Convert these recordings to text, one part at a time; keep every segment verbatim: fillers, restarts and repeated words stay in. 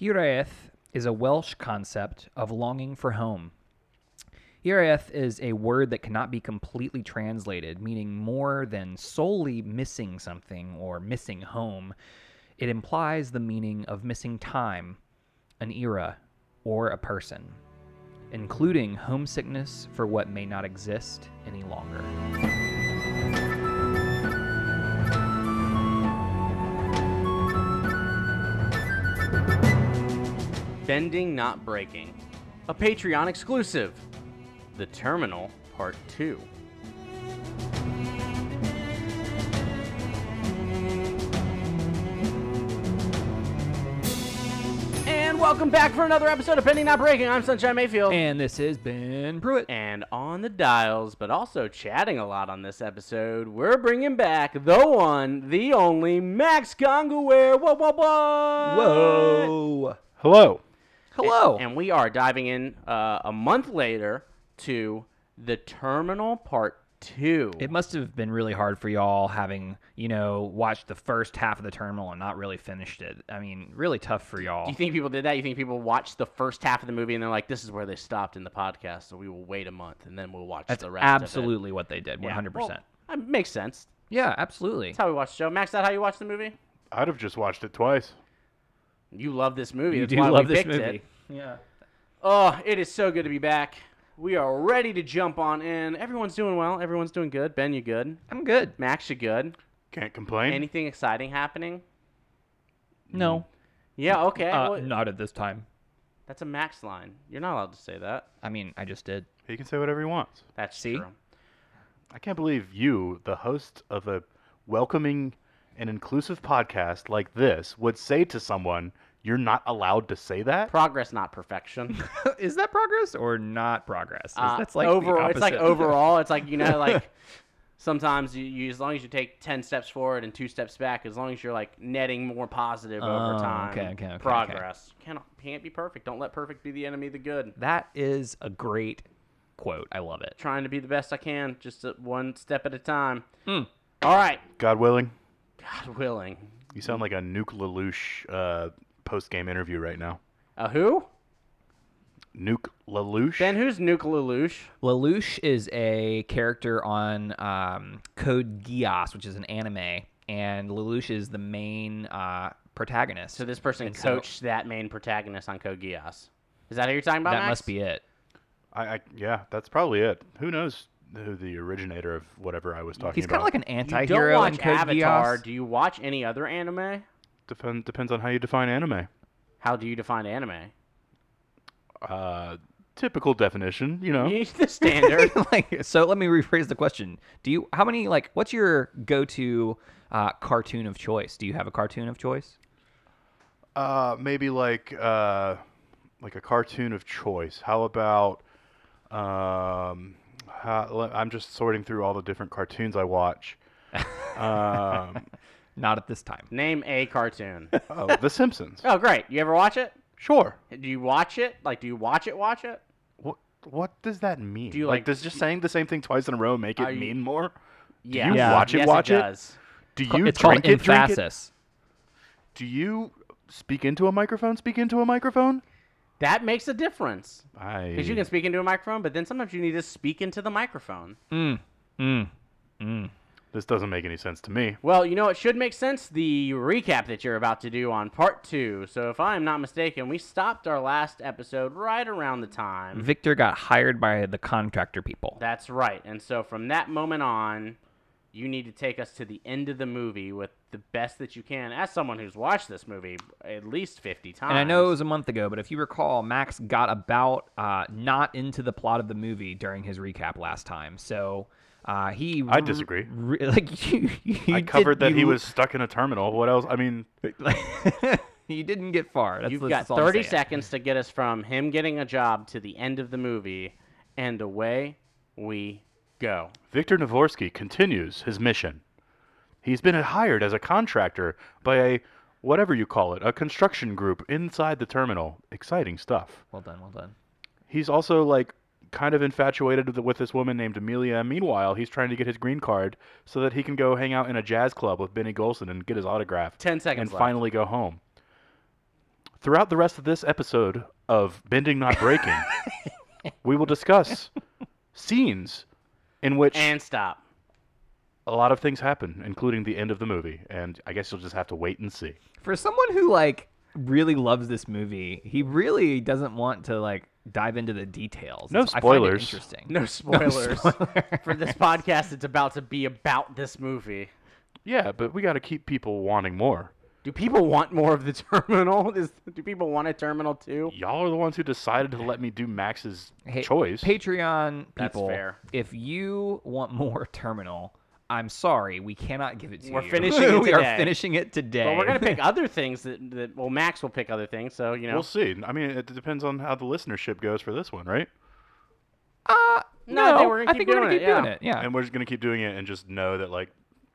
Hiraeth is a Welsh concept of longing for home. Hiraeth is a word that cannot be completely translated, meaning more than solely missing something or missing home. It implies the meaning of missing time, an era, or a person, including homesickness for what may not exist any longer. Pending Not Breaking, a Patreon exclusive. The Terminal, Part two. And welcome back for another episode of Pending Not Breaking. I'm Sunshine Mayfield. And this is Ben Pruitt. And on the dials, but also chatting a lot on this episode, we're bringing back the one, the only, Max Gongaware. Whoa, whoa, whoa. Whoa. Hello. Hello. And, and we are diving in uh, a month later to The Terminal Part two. It must have been really hard for y'all having, you know, watched the first half of The Terminal and not really finished it. I mean, really tough for y'all. Do you think people did that? You think people watched the first half of the movie and they're like, this is where they stopped in the podcast, so we will wait a month and then we'll watch That's the rest of it. That's absolutely what they did, one hundred percent. Yeah. Well, that makes sense. Yeah, absolutely. That's how we watch the show. Max, is that how you watch the movie? I'd have just watched it twice. You love this movie. You That's do why love we this movie. It. Yeah. Oh, it is so good to be back. We are ready to jump on in. Everyone's doing well. Everyone's doing good. Ben, you good? I'm good. Max, you good? Can't complain. Anything exciting happening? No. Yeah, okay. Uh, well, not at this time. That's a Max line. You're not allowed to say that. I mean, I just did. He can say whatever he wants. That's See? true. I can't believe you, the host of a welcoming and inclusive podcast like this, would say to someone... You're not allowed to say that? Progress, not perfection. Is that progress or not progress? Is uh, that's like overall, it's like overall. It's like, you know, like sometimes you, you, as long as you take ten steps forward and two steps back, as long as you're like netting more positive oh, over time. Okay, okay, okay, progress. Okay. Can't, can't be perfect. Don't let perfect be the enemy of the good. That is a great quote. I love it. Trying to be the best I can, just one step at a time. Mm. All right. God willing. God willing. You sound like a Nuke Lelouch uh post-game interview right now. Uh, who? Nuke Lelouch. Ben, who's Nuke Lelouch? Lelouch is a character on um, Code Geass, which is an anime, and Lelouch is the main uh, protagonist. So this person and coached so, that main protagonist on Code Geass. Is that who you're talking about, That Max? Must be it. I, I Yeah, that's probably it. Who knows who the originator of whatever I was talking He's about. He's kind of like an anti-hero in Code Geass. You don't watch Avatar. Geass. Do you watch any other anime? Depend, depends on how you define anime. How do you define anime? Uh, typical definition, you know. You the standard. like, so let me rephrase the question. Do you? How many? Like, what's your go-to uh, cartoon of choice? Do you have a cartoon of choice? Uh, maybe like uh, like a cartoon of choice. How about? Um, how, I'm just sorting through all the different cartoons I watch. um. Not at this time. Name a cartoon. Oh, The Simpsons. Oh, great. You ever watch it? Sure. Do you watch it? Like, do you watch it, watch it? What What does that mean? Do you like, like does just saying the same thing twice in a row make it you, mean more? Yeah. Do you yeah. watch it, yes, watch it? It does. Do you it's drink it, drink it? Do you speak into a microphone, speak into a microphone? That makes a difference. Because I... you can speak into a microphone, but then sometimes you need to speak into the microphone. Mm, mm, mm. This doesn't make any sense to me. Well, you know, it should make sense, the recap that you're about to do on part two. So if I'm not mistaken, we stopped our last episode right around the time Victor got hired by the contractor people. That's right. And so from that moment on, you need to take us to the end of the movie with the best that you can as someone who's watched this movie at least fifty times. And I know it was a month ago, but if you recall, Max got about uh, not into the plot of the movie during his recap last time. So... Uh, he I disagree. Re- like you, you I covered that you... he was stuck in a terminal. What else? I mean, you didn't get far. That's, You've that's got thirty seconds to get us from him getting a job to the end of the movie, and away we go. Victor Navorski continues his mission. He's been hired as a contractor by a whatever you call it, a construction group inside the terminal. Exciting stuff. Well done. Well done. He's also like. kind of infatuated with this woman named Amelia. Meanwhile, he's trying to get his green card so that he can go hang out in a jazz club with Benny Golson and get his autograph. Ten seconds and left. Finally go home. Throughout the rest of this episode of Bending Not Breaking, we will discuss scenes in which... And stop. A lot of things happen, including the end of the movie, and I guess you'll just have to wait and see. For someone who, like, really loves this movie, he really doesn't want to, like, dive into the details. No spoilers. I find it interesting. No spoilers. No spoilers. For this podcast, it's about to be about this movie. Yeah, but we got to keep people wanting more. Do people want more of The Terminal? Is, do people want a Terminal two? Y'all are the ones who decided to let me do Max's hey, choice. Patreon people, that's fair. If you want more Terminal, I'm sorry, we cannot give it to we're you. We're finishing it today. We are finishing it today. But we're going to pick other things that, that, well, Max will pick other things, so, you know. We'll see. I mean, it depends on how the listenership goes for this one, right? Uh, no, no we're gonna I think we're going to keep it, doing yeah. it. Yeah. And we're just going to keep doing it and just know that, like,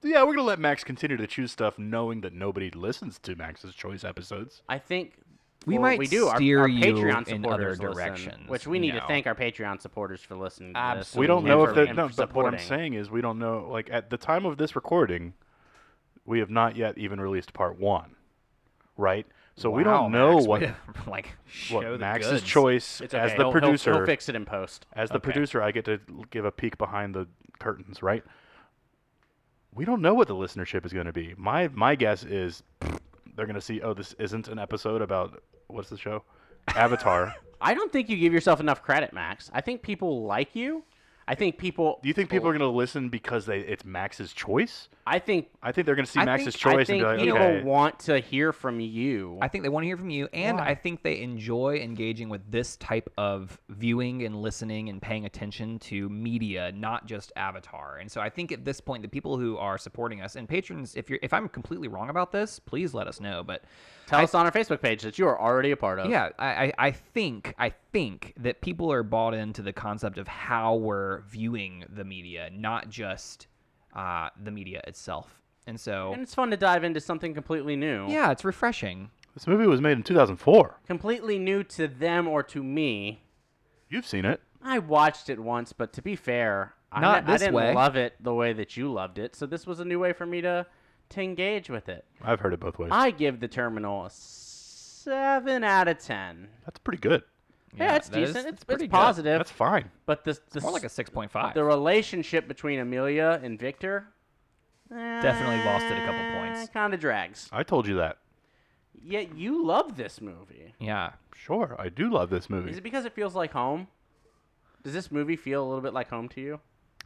yeah, we're going to let Max continue to choose stuff knowing that nobody listens to Max's Choice episodes. I think we well, might we do. steer our, our Patreon you in other directions. Listen, which we need no. to thank our Patreon supporters for listening to Absolutely. This. We don't know for, if they're... No, but what I'm saying is we don't know... Like, at the time of this recording, we have not yet even released part one, right? So wow, we don't know Max, what... like, show what the Max's goods. Choice okay. as the he'll, producer... He'll, he'll fix it in post. As the okay. producer, I get to give a peek behind the curtains, right? We don't know what the listenership is going to be. My my guess is they're going to see, oh, this isn't an episode about, what's the show? Avatar. I don't think you give yourself enough credit, Max. I think people like you. I think people... Do you think people are going to listen because they it's Max's choice? I think... I think they're going to see I Max's think, choice and be like, okay. I think people want to hear from you. I think they want to hear from you, and wow. I think they enjoy engaging with this type of viewing and listening and paying attention to media, not just Avatar. And so I think at this point, the people who are supporting us, and patrons, if you're if I'm completely wrong about this, please let us know, but... Tell I, us on our Facebook page that you are already a part of. Yeah, I, I think I think that people are bought into the concept of how we're viewing the media, not just uh, the media itself. And so, and it's fun to dive into something completely new. Yeah, it's refreshing. This movie was made in two thousand four. Completely new to them or to me. You've seen it. I watched it once, but to be fair, not I, this I didn't way. love it the way that you loved it. So this was a new way for me to... to engage with it. I've heard it both ways. I give The Terminal a seven out of ten. That's pretty good. Yeah, yeah it's decent. Is, it's pretty it's positive. Good. That's fine. But this, this, it's more like a six point five. The relationship between Amelia and Victor... Definitely uh, lost it a couple points. Kind of drags. I told you that. Yet you love this movie. Yeah. Sure, I do love this movie. Is it because it feels like home? Does this movie feel a little bit like home to you?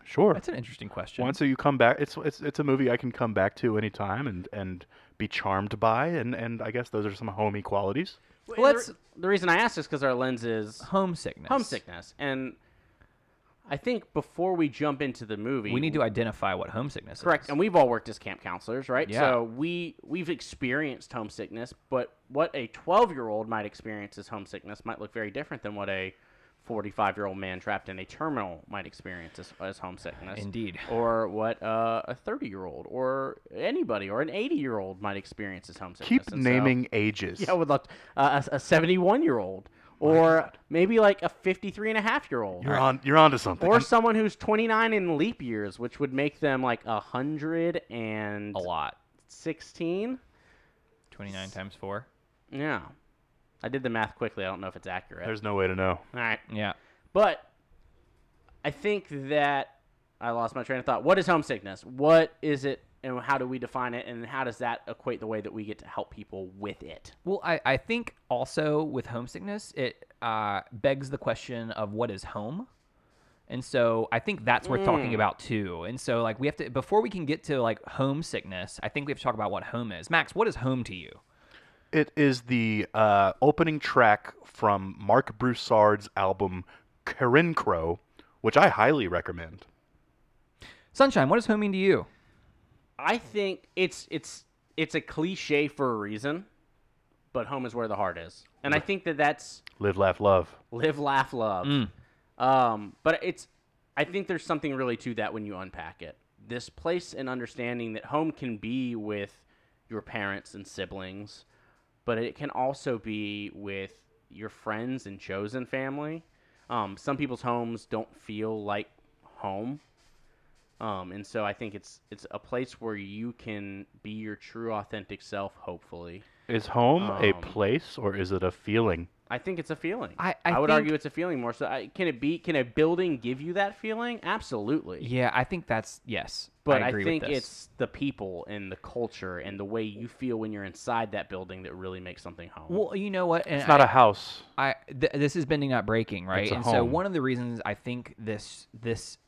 Sure. That's an interesting question. Once you come back, it's it's it's a movie I can come back to anytime and, and be charmed by, and, and I guess those are some homey qualities. Well, Let's, the, re- the reason I asked is because our lens is... Homesickness. Homesickness. And I think before we jump into the movie... We need to identify what homesickness correct, is. Correct. And we've all worked as camp counselors, right? Yeah. So we, we've experienced homesickness, but what a twelve-year-old might experience as homesickness might look very different than what a... forty-five-year-old man trapped in a terminal might experience as, as homesickness. Indeed. Or what uh, a thirty-year-old or anybody or an eighty-year-old might experience as homesickness. Keep and naming so, ages. Yeah, I would love to, uh, a, a seventy-one-year-old or God. Maybe like a fifty-three-and-a-half-year-old. You're on. You're onto something. Or I'm... someone who's twenty-nine in leap years, which would make them like a hundred and a lot. Sixteen. Twenty-nine times four. Yeah. I did the math quickly. I don't know if it's accurate. There's no way to know. All right. Yeah. But I think that I lost my train of thought. What is homesickness? What is it, and how do we define it, and how does that equate the way that we get to help people with it? Well, I, I think also with homesickness, it uh, begs the question of what is home? And so I think that's worth mm. talking about too. And so like we have to, before we can get to like homesickness, I think we have to talk about what home is. Max, what is home to you? It is the uh, opening track from Mark Broussard's album Karen Crow, which I highly recommend. Sunshine, what does home mean to you? I think it's it's it's a cliche for a reason, but home is where the heart is, and I think that that's live, laugh, love. Live, laugh, love. Mm. Um, but it's I think there's something really to that when you unpack it. This place and understanding that home can be with your parents and siblings. But it can also be with your friends and chosen family. Um, some people's homes don't feel like home. Um, and so I think it's it's a place where you can be your true, authentic self, hopefully. Is home um, a place or is it a feeling? I think it's a feeling. I, I, I would argue it's a feeling more. So I, can it be? Can a building give you that feeling? Absolutely. Yeah, I think that's yes. But I, agree I think with this. It's the people and the culture and the way you feel when you're inside that building that really makes something home. Well, you know what? And it's not I, a house. I th- this is Bending Not Breaking, right? It's a and home. So one of the reasons I think this this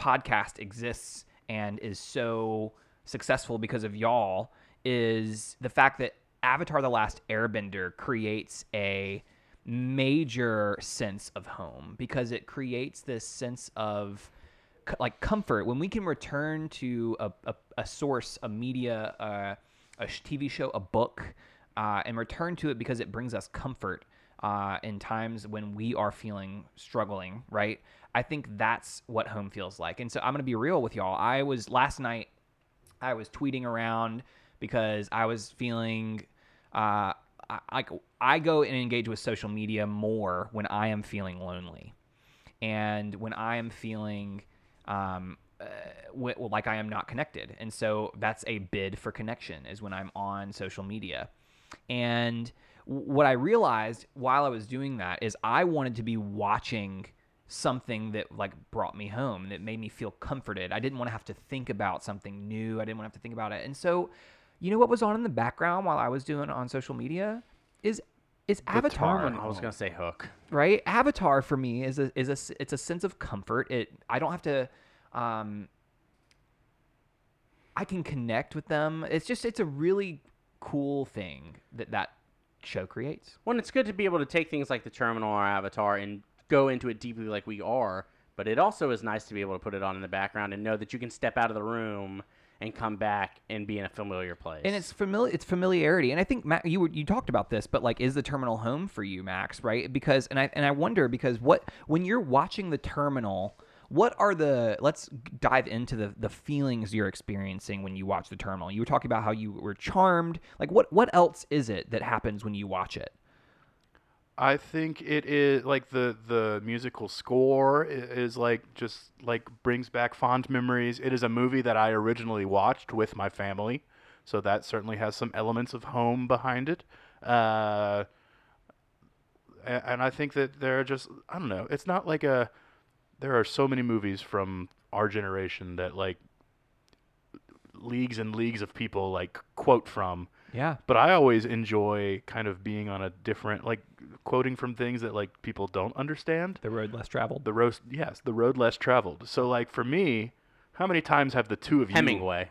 podcast exists and is so successful because of y'all is the fact that Avatar: The Last Airbender creates a major sense of home because it creates this sense of co- like comfort when we can return to a, a, a source, a media, uh, a T V show, a book, uh, and return to it because it brings us comfort uh, in times when we are feeling struggling, right? I think that's what home feels like. And so I'm going to be real with y'all. I was last night, I was tweeting around because I was feeling uh, I, I, I go and engage with social media more when I am feeling lonely and when I am feeling um, uh, w- like I am not connected. And so that's a bid for connection is when I'm on social media. And w- what I realized while I was doing that is I wanted to be watching something that like brought me home, that made me feel comforted. I didn't want to have to think about something new. I didn't want to have to think about it. And so you know what was on in the background while I was doing on social media is is the Avatar. Terminal. I was gonna say Hook, right? Avatar for me is a is a it's a sense of comfort. It I don't have to, um, I can connect with them. It's just it's a really cool thing that that show creates. Well, and it's good to be able to take things like the Terminal or Avatar and go into it deeply like we are, but it also is nice to be able to put it on in the background and know that you can step out of the room and come back and be in a familiar place. And it's familiar, it's familiarity. And I think Matt, you were, you talked about this, but like, is the Terminal home for you, Max? Right? Because, and I and I wonder because what when you're watching the Terminal, what are the? Let's dive into the the feelings you're experiencing when you watch the Terminal. You were talking about how you were charmed. Like, what what else is it that happens when you watch it? I think it is like the, the musical score is like just like brings back fond memories. It is a movie that I originally watched with my family, so that certainly has some elements of home behind it. Uh, and, and I think that there are just I don't know. It's not like a there are so many movies from our generation that like leagues and leagues of people like quote from. Yeah. But I always enjoy kind of being on a different, like, quoting from things that, like, people don't understand. The road less traveled. The road, yes, the road less traveled. So, like, for me, how many times have the two of you... Hemingway.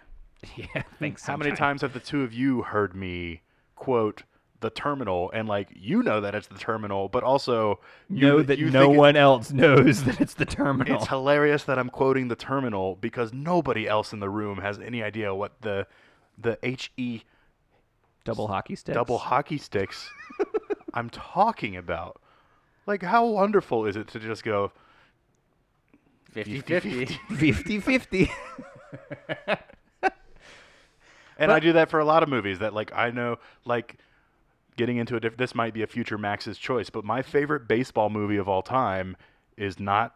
Yeah, thanks. How many times have the two of you heard me quote The Terminal and, like, you know that it's The Terminal, but also... You know that you no one it, else knows that it's The Terminal. It's hilarious that I'm quoting The Terminal because nobody else in the room has any idea what the the H E... Double hockey sticks. Double hockey sticks. I'm talking about. Like, how wonderful is it to just go fifty fifty. fifty fifty. And but, I do that for a lot of movies that, like, I know, like, getting into a diff- this might be a future Max's choice, but my favorite baseball movie of all time is not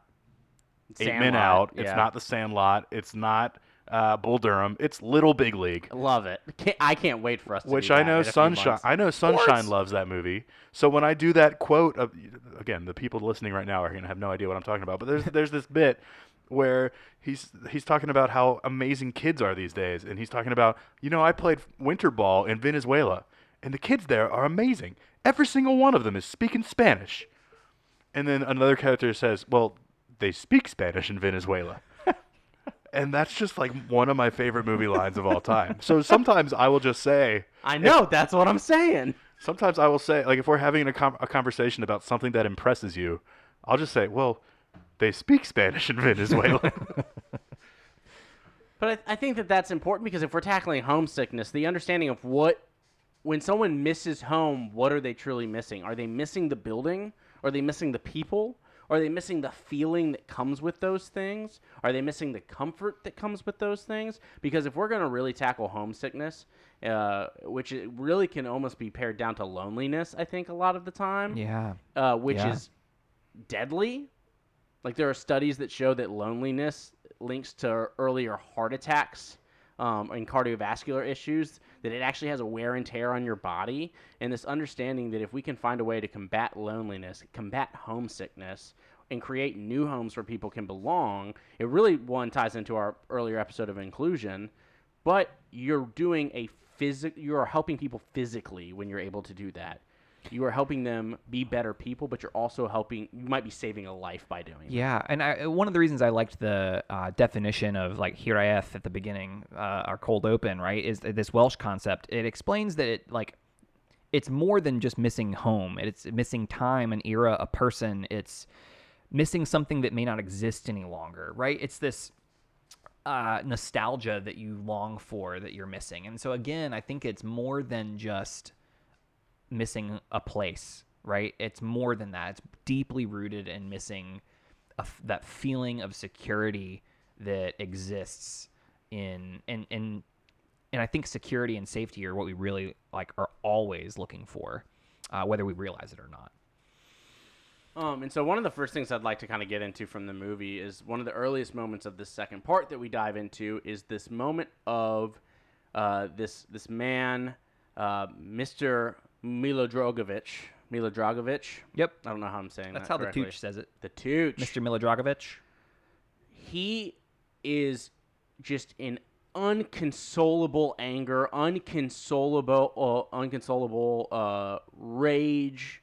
Sandlot, Eight Men Out. Yeah. It's not The Sandlot. It's not. Uh, Bull Durham. It's Little Big League. Love it. Can't, I can't wait for us to Which do I know Sunshine I know Sunshine loves that movie. So when I do that quote of, again, the people listening right now are going to have no idea what I'm talking about, but there's there's this bit where he's he's talking about how amazing kids are these days and he's talking about, you know, I played winter ball in Venezuela and the kids there are amazing. Every single one of them is speaking Spanish. And then another character says, "Well, they speak Spanish in Venezuela." And that's just like one of my favorite movie lines of all time. So sometimes I will just say, I know, if, that's what I'm saying. Sometimes I will say, like, if we're having a, com- a conversation about something that impresses you, I'll just say, well, they speak Spanish in Venezuela. But I, I think that that's important because if we're tackling homesickness, the understanding of what, when someone misses home, what are they truly missing? Are they missing the building? Are they missing the people? Are they missing the feeling that comes with those things? Are they missing the comfort that comes with those things? Because if we're going to really tackle homesickness, uh, which it really can almost be pared down to loneliness, I think, a lot of the time, yeah, uh, which yeah. is deadly. Like, there are studies that show that loneliness links to earlier heart attacks, um, and cardiovascular issues, that it actually has a wear and tear on your body. And this understanding that if we can find a way to combat loneliness, combat homesickness, and create new homes where people can belong, it really, one, ties into our earlier episode of inclusion, but you're doing a physic, you're helping people physically when you're able to do that. You are helping them be better people, but you're also helping, you might be saving a life by doing it. Yeah, and I, one of the reasons I liked the uh, definition of, like, Hiraeth at the beginning, uh, our cold open, right, is this Welsh concept. It explains that it, like, it's more than just missing home. It's missing time, an era, a person. It's missing something that may not exist any longer, right? It's this uh, nostalgia that you long for that you're missing. And so, again, I think it's more than just missing a place, right? It's more than that. It's deeply rooted in missing a f- that feeling of security that exists in and and and I think security and safety are what we really like are always looking for, uh, whether we realize it or not. Um, and so one of the first things I'd like to kind of get into from the movie is one of the earliest moments of this second part that we dive into is this moment of uh, this this man, uh, Mister Milodragovich. Milodragovich? Yep. I don't know how I'm saying That's that That's how correctly. The Tooch says it. The Tooch. Mister Milodragovich. He is just in unconsolable anger, unconsolable, uh, unconsolable uh, rage,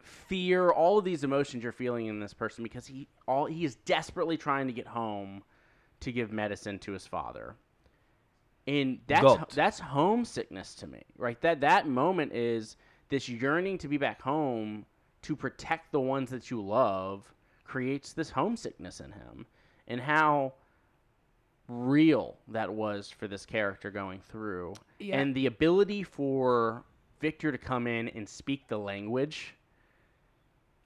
fear, all of these emotions you're feeling in this person because he all he is desperately trying to get home to give medicine to his father. And that's Gulped. that's homesickness to me, right? That that moment is this yearning to be back home to protect the ones that you love creates this homesickness in him, and how real that was for this character going through, yeah. And the ability for Victor to come in and speak the language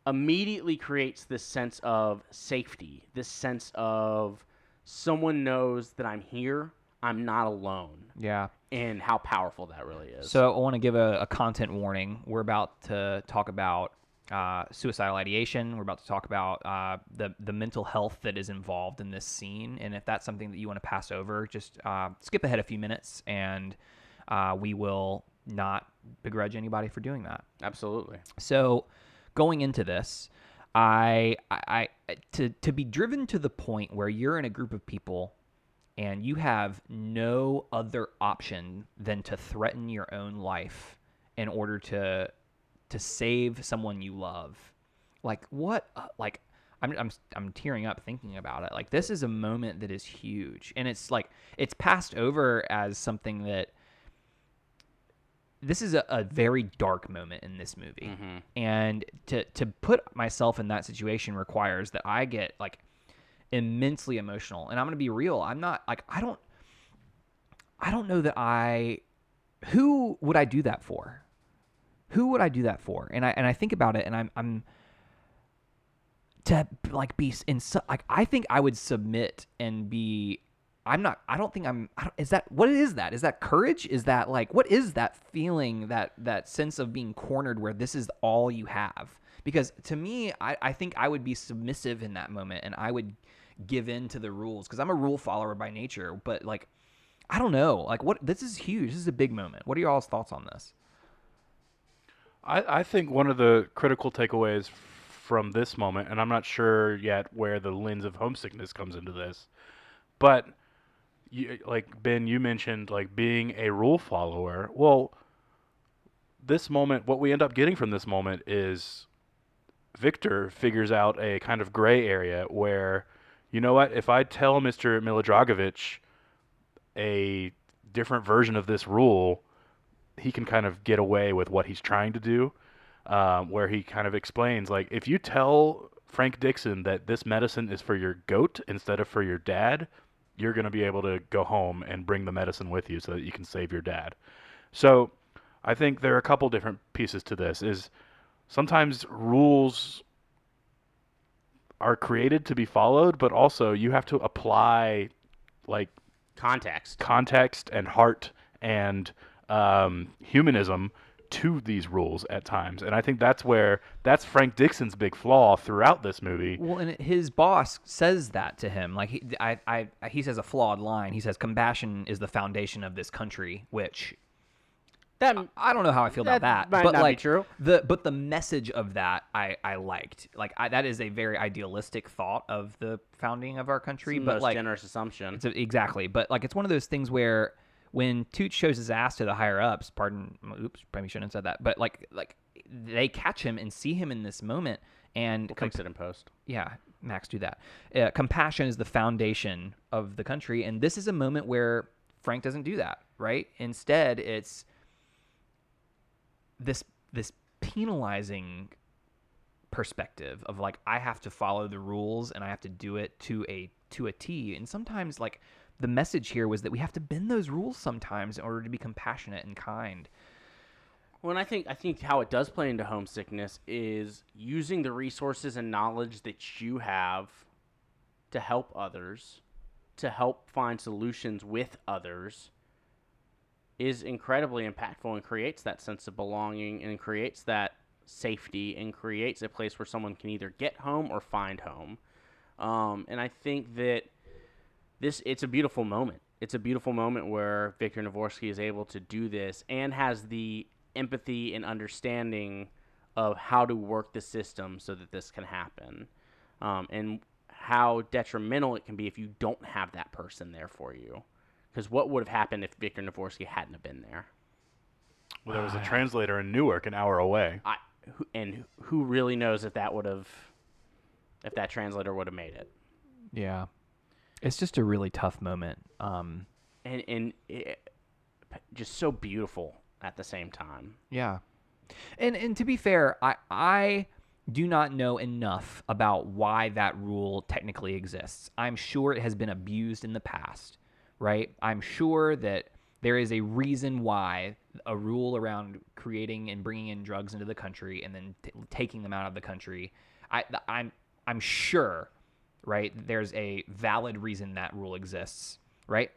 immediately creates this sense of safety, this sense of someone knows that I'm here. I'm not alone. Yeah. And how powerful that really is. So I want to give a, a content warning. We're about to talk about uh, suicidal ideation. We're about to talk about uh, the, the mental health that is involved in this scene. And if that's something that you want to pass over, just uh, skip ahead a few minutes, and uh, we will not begrudge anybody for doing that. Absolutely. So going into this, I, I, I to to be driven to the point where you're in a group of people and you have no other option than to threaten your own life in order to to save someone you love. Like what? Like I'm I'm I'm tearing up thinking about it. Like this is a moment that is huge, and it's like it's passed over as something that. This is a, a very dark moment in this movie, mm-hmm. and to to put myself in that situation requires that I get like. Immensely emotional. And I'm going to be real. I'm not like, I don't, I don't know that I, who would I do that for? Who would I do that for? And I, and I think about it and I'm, I'm to like be in, like, I think I would submit and be, I'm not, I don't think I'm, I don't, is that, what is that? Is that courage? Is that like, what is that feeling, that, that sense of being cornered where this is all you have? Because to me, I, I think I would be submissive in that moment and I would give in to the rules because I'm a rule follower by nature. But like, I don't know, like what, this is huge. This is a big moment. What are y'all's thoughts on this? I, I think one of the critical takeaways from this moment, and I'm not sure yet where the lens of homesickness comes into this, but you, like Ben, you mentioned like being a rule follower. Well, this moment, what we end up getting from this moment is Victor figures out a kind of gray area where, you know what, if I tell Mister Milodragovich a different version of this rule, he can kind of get away with what he's trying to do, um, where he kind of explains, like, if you tell Frank Dixon that this medicine is for your goat instead of for your dad, you're going to be able to go home and bring the medicine with you so that you can save your dad. So I think there are a couple different pieces to this is, sometimes rules are created to be followed, but also you have to apply like context, context and heart and um, humanism to these rules at times. And I think that's where that's Frank Dixon's big flaw throughout this movie. Well, and his boss says that to him. Like he, I, I, he says a flawed line. He says, "Compassion is the foundation of this country," which that, I don't know how I feel that about that. Might but not like be true. the but the message of that I, I liked. Like I, that is a very idealistic thought of the founding of our country. It's but the most like generous assumption. It's a, exactly. But like it's one of those things where when Tooch shows his ass to the higher ups, pardon, oops, probably shouldn't have said that, but like, like they catch him and see him in this moment, and we'll comp- fix it in post. Yeah, Max, do that. Uh, compassion is the foundation of the country, and this is a moment where Frank doesn't do that, right? Instead, it's this this penalizing perspective of like, I have to follow the rules and I have to do it to a to a T, and sometimes like. The message here was that we have to bend those rules sometimes in order to be compassionate and kind. Well, and I think I think how it does play into homesickness is using the resources and knowledge that you have to help others, to help find solutions with others, is incredibly impactful and creates that sense of belonging and creates that safety and creates a place where someone can either get home or find home. Um, and I think that This it's a beautiful moment. It's a beautiful moment where Victor Navorski is able to do this and has the empathy and understanding of how to work the system so that this can happen, um, and how detrimental it can be if you don't have that person there for you. Because what would have happened if Victor Navorski hadn't have been there? Well, there was a translator in Newark an hour away. I, and who really knows if that would have, if that translator would have made it? Yeah. It's just a really tough moment. Um, and and it, just so beautiful at the same time. Yeah. And and to be fair, I, I do not know enough about why that rule technically exists. I'm sure it has been abused in the past, right? I'm sure that there is a reason why a rule around creating and bringing in drugs into the country and then t- taking them out of the country. I I'm I'm sure... right? There's a valid reason that rule exists, right?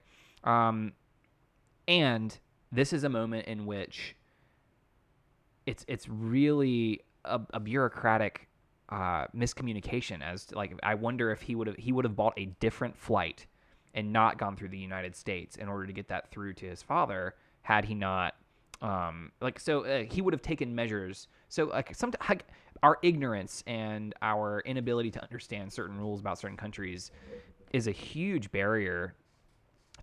Um, and this is a moment in which it's it's really a, a bureaucratic uh, miscommunication. As to, like, I wonder if he would have he would have bought a different flight and not gone through the United States in order to get that through to his father had he not um, like so uh, he would have taken measures. So like some like, our ignorance and our inability to understand certain rules about certain countries is a huge barrier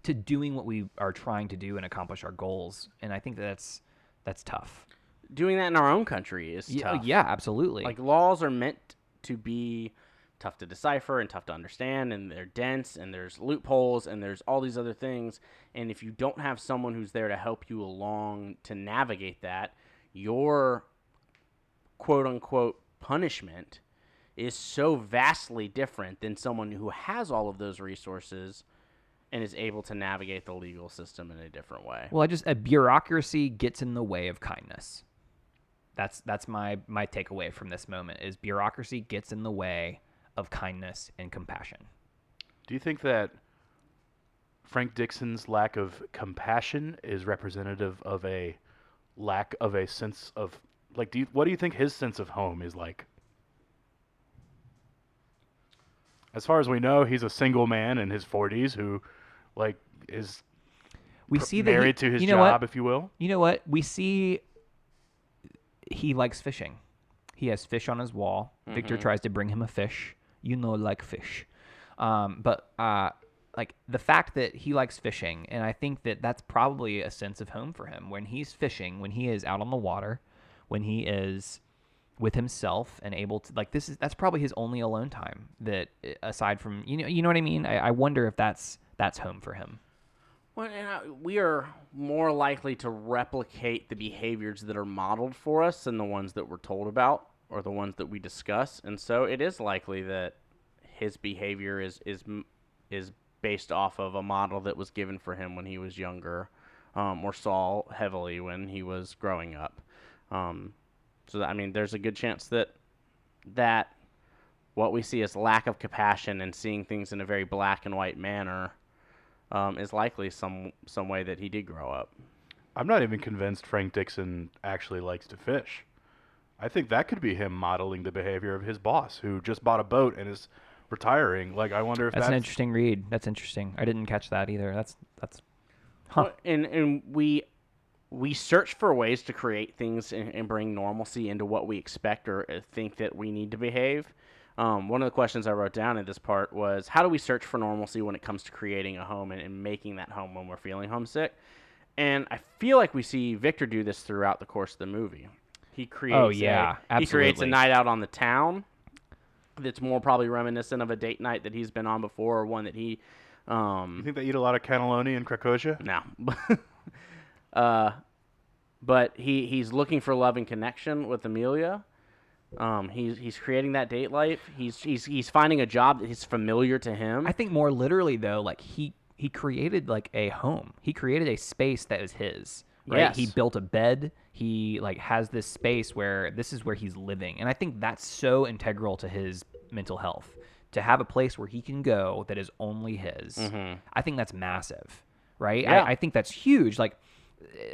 to doing what we are trying to do and accomplish our goals. And I think that's that's tough. Doing that in our own country is yeah, tough. Yeah, absolutely. Like laws are meant to be tough to decipher and tough to understand, and they're dense, and there's loopholes, and there's all these other things. And if you don't have someone who's there to help you along to navigate that, you're... quote-unquote punishment is so vastly different than someone who has all of those resources and is able to navigate the legal system in a different way. Well, I just a bureaucracy gets in the way of kindness. That's that's my, my takeaway from this moment is bureaucracy gets in the way of kindness and compassion. Do you think that Frank Dixon's lack of compassion is representative of a lack of a sense of... Like, do you, what do you think his sense of home is like? As far as we know, he's a single man in his forties who, like, is we pr- see that married he, to his you know job, what? if you will. You know what? We see he likes fishing. He has fish on his wall. Mm-hmm. Victor tries to bring him a fish. You know, like fish. Um, but, uh, like, the fact that he likes fishing, and I think that that's probably a sense of home for him. When he's fishing, when he is out on the water... when he is with himself and able to like this is that's probably his only alone time that aside from you know you know what I mean I, I wonder if that's that's home for him. Well, and I, we are more likely to replicate the behaviors that are modeled for us than the ones that we're told about or the ones that we discuss, and so it is likely that his behavior is is is based off of a model that was given for him when he was younger, um, or saw heavily when he was growing up. Um, so, I mean, there's a good chance that that what we see as lack of compassion and seeing things in a very black and white manner um, is likely some some way that he did grow up. I'm not even convinced Frank Dixon actually likes to fish. I think that could be him modeling the behavior of his boss, who just bought a boat and is retiring. Like, I wonder if that's... That's an interesting read. That's interesting. I didn't catch that either. That's... that's huh. Well, and and we... we search for ways to create things and, and bring normalcy into what we expect or think that we need to behave. Um, one of the questions I wrote down in this part was, how do we search for normalcy when it comes to creating a home and, and making that home when we're feeling homesick? And I feel like we see Victor do this throughout the course of the movie. He creates, oh, yeah, a, he creates a night out on the town that's more probably reminiscent of a date night that he's been on before, or one that he... Um, you think they eat a lot of cannelloni in Krakosia? No. Uh, but he, he's looking for love and connection with Amelia. Um, he's he's creating that date life. He's he's he's finding a job that is familiar to him. I think more literally though, like he he created like a home. He created a space that was his. Right? Yes. He built a bed. He like has this space where this is where he's living, and I think that's so integral to his mental health. To have a place where he can go that is only his, mm-hmm. I think that's massive, right? Yeah. I, I think that's huge. Like.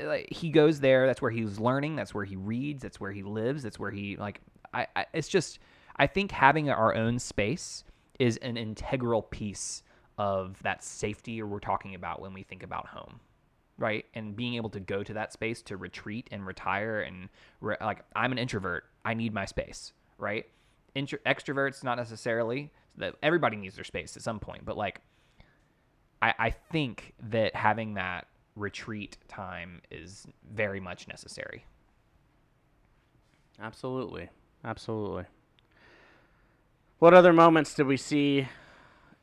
Like, he goes there, that's where he's learning, that's where he reads, that's where he lives, that's where he, like, I, I it's just, I think having our own space is an integral piece of that safety we're talking about when we think about home, right? And being able to go to that space to retreat and retire and, re- like, I'm an introvert, I need my space, right? Intro- extroverts, not necessarily, everybody needs their space at some point, but, like, I, I think that having that retreat time is very much necessary. Absolutely. Absolutely. What other moments did we see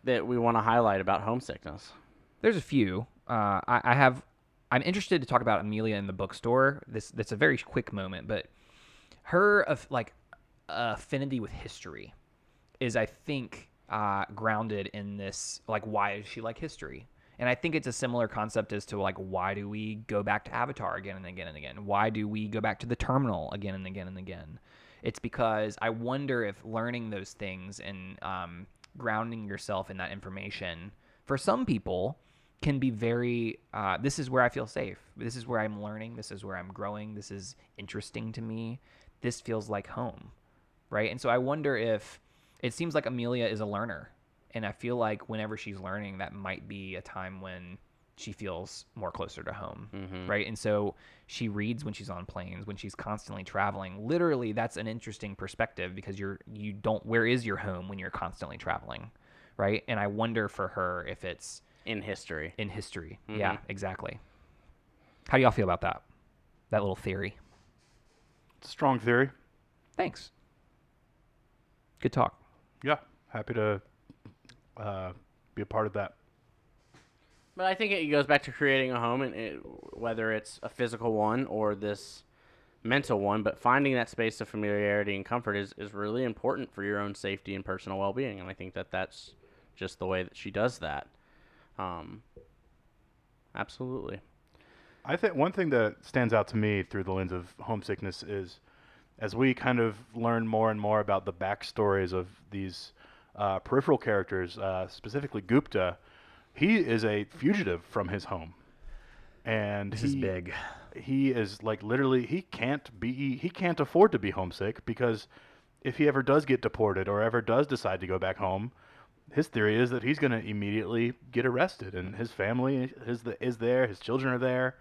that we want to highlight about homesickness? There's a few. Uh, I, I have, I'm interested to talk about Amelia in the bookstore. This, that's a very quick moment, but her of like affinity with history is, I think, uh, grounded in this, like, why is she like history? And I think it's a similar concept as to, like, why do we go back to Avatar again and again and again? Why do we go back to The Terminal again and again and again? It's because I wonder if learning those things and um, grounding yourself in that information, for some people, can be very, uh, this is where I feel safe. This is where I'm learning. This is where I'm growing. This is interesting to me. This feels like home, right? And so I wonder if, it seems like Amelia is a learner. And I feel like whenever she's learning, that might be a time when she feels more closer to home, mm-hmm. right? And so she reads when she's on planes, when she's constantly traveling. Literally, that's an interesting perspective because you're you don't. Where is your home when you're constantly traveling, right? And I wonder for her if it's in history. In history, mm-hmm. yeah, exactly. How do y'all feel about that? That little theory. It's a strong theory. Thanks. Good talk. Yeah, happy to. Uh, be a part of that. But I think it goes back to creating a home, and it, whether it's a physical one or this mental one, but finding that space of familiarity and comfort is, is really important for your own safety and personal well-being, and I think that that's just the way that she does that. Um, absolutely. I think one thing that stands out to me through the lens of homesickness is as we kind of learn more and more about the backstories of these Uh, peripheral characters, uh, specifically Gupta, he is a fugitive from his home, and this he, is big. He is like literally he can't be he can't afford to be homesick because if he ever does get deported or ever does decide to go back home, his theory is that he's going to immediately get arrested, and his family is the, is there, his children are there,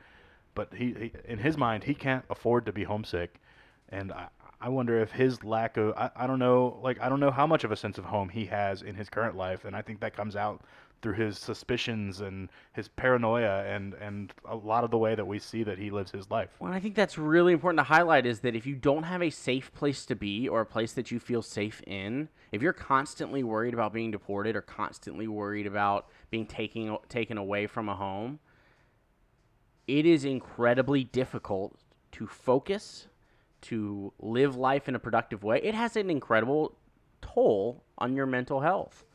but he, he in his mind he can't afford to be homesick, and I. I wonder if his lack of, I, I don't know, like, I don't know how much of a sense of home he has in his current life. And I think that comes out through his suspicions and his paranoia and, and a lot of the way that we see that he lives his life. Well, I think that's really important to highlight is that if you don't have a safe place to be or a place that you feel safe in, if you're constantly worried about being deported or constantly worried about being taking, taken away from a home, it is incredibly difficult to focus to live life in a productive way. It has an incredible toll on your mental health.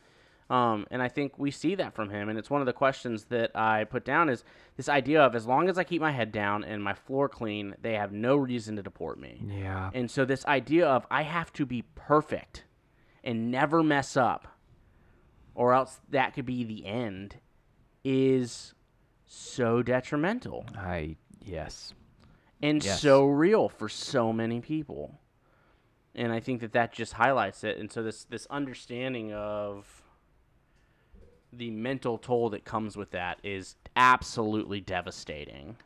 Um, and I think we see that from him. And it's one of the questions that I put down is this idea of as long as I keep my head down and my floor clean, they have no reason to deport me. Yeah. And so this idea of I have to be perfect and never mess up or else that could be the end is so detrimental. I Yes. And yes. so real for so many people. And I think that that just highlights it. And so this, this understanding of the mental toll that comes with that is absolutely devastating.